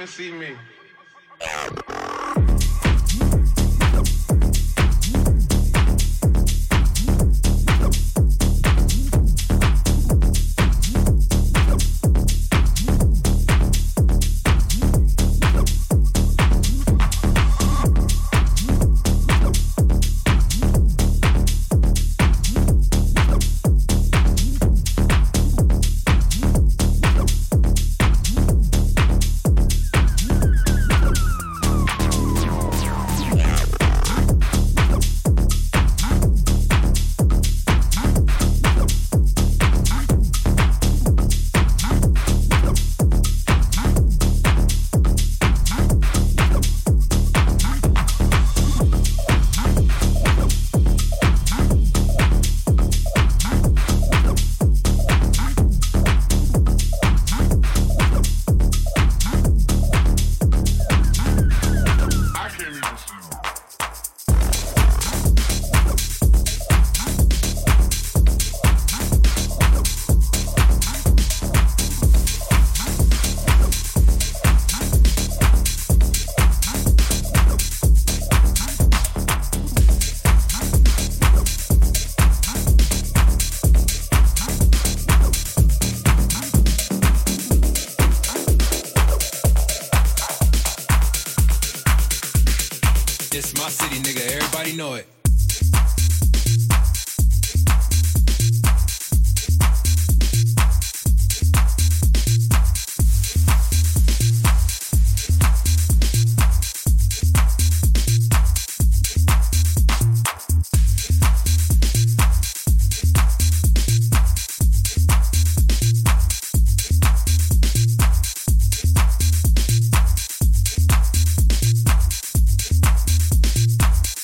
even see me.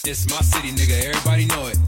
This my city, nigga. Everybody know it.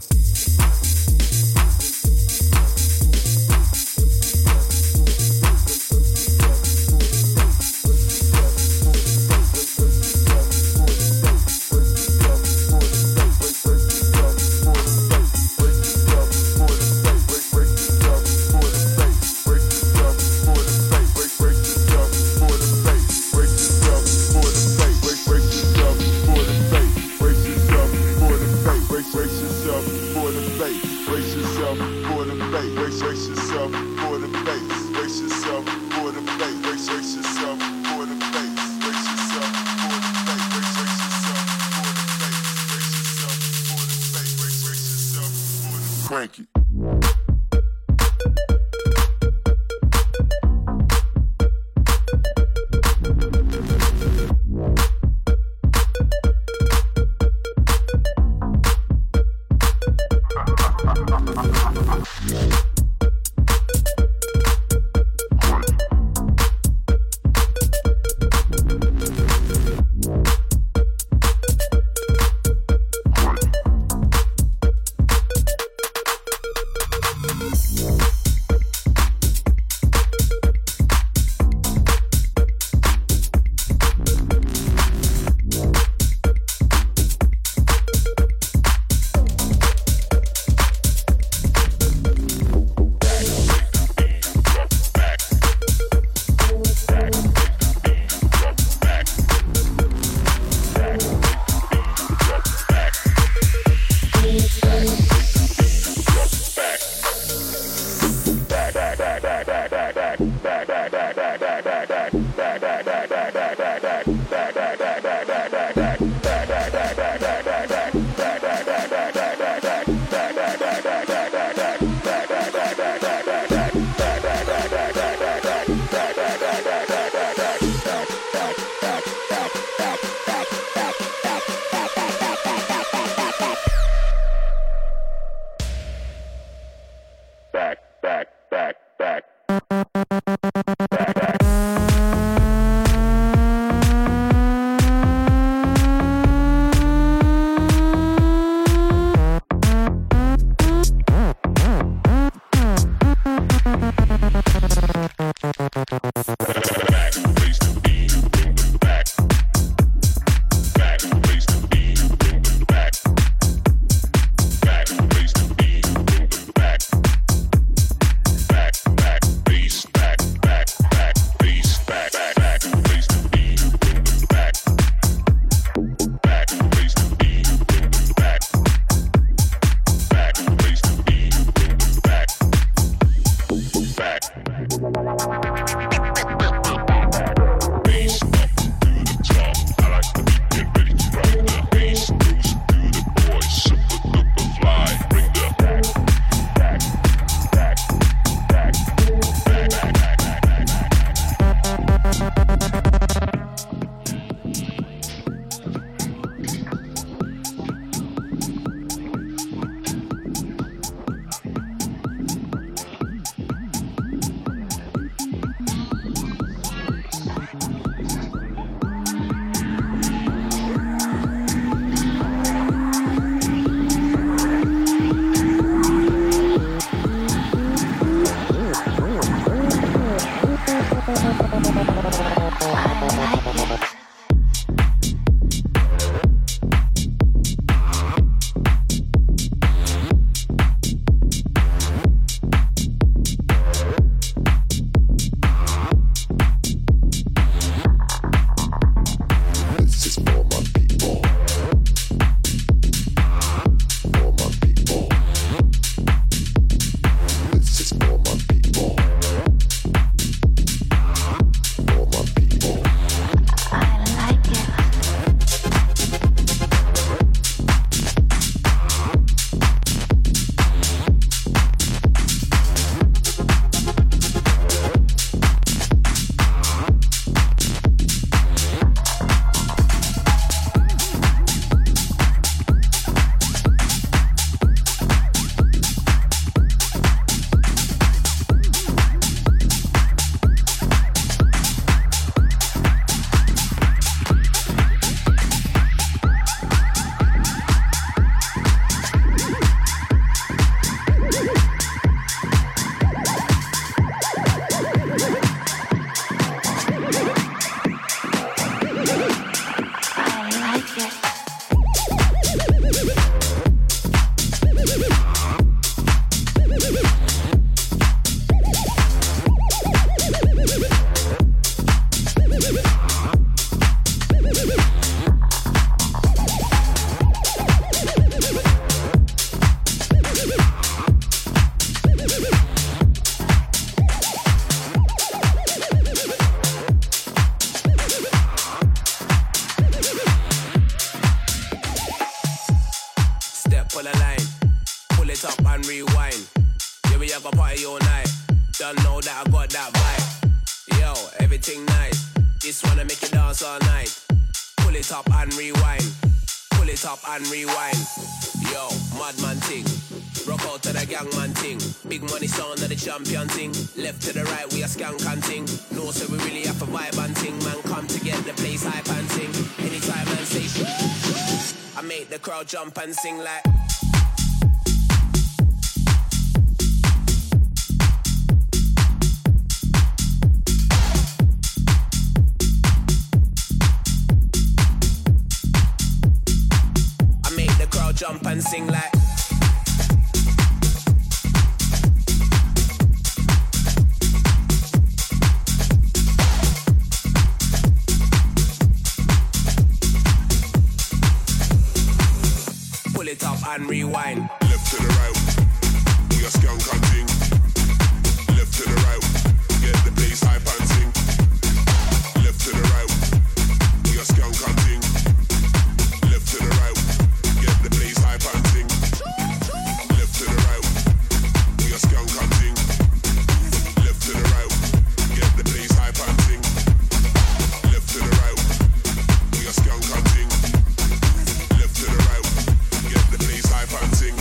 Jump and sing like I make the crowd jump and sing like and rewind. Left to the right, we are skunk hunting. Left to the right, get the place high panting. Left to the right, we are skunk hunting. Left to the right, get the place high panting. Left to the right, we are skunk hunting. Left to the right, get the place high panting. Left to the right, we are skunk hunting. Left to the right. Get the place high panting.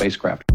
spacecraft. Back.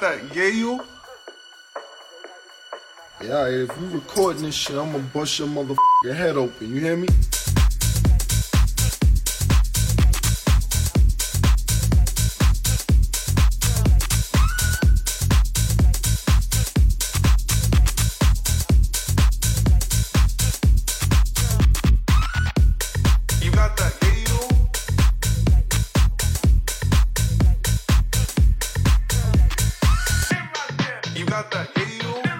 That Yale? Yeah, if you recording this shit, I'ma bust your motherfucking head open, you hear me? You got that, yeah, you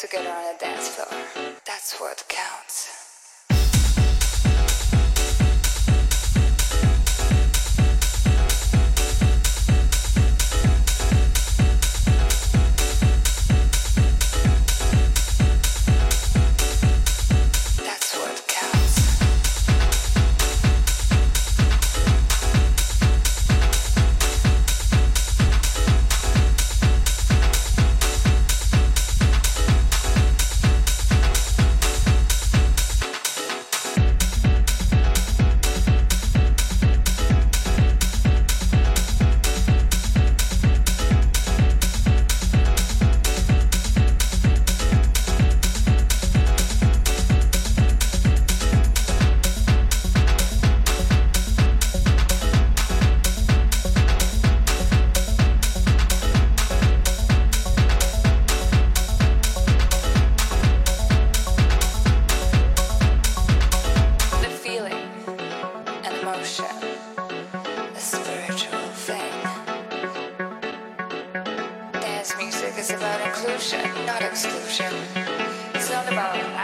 Together on a dance floor. That's what counts. inclusion, not exclusion. It's not about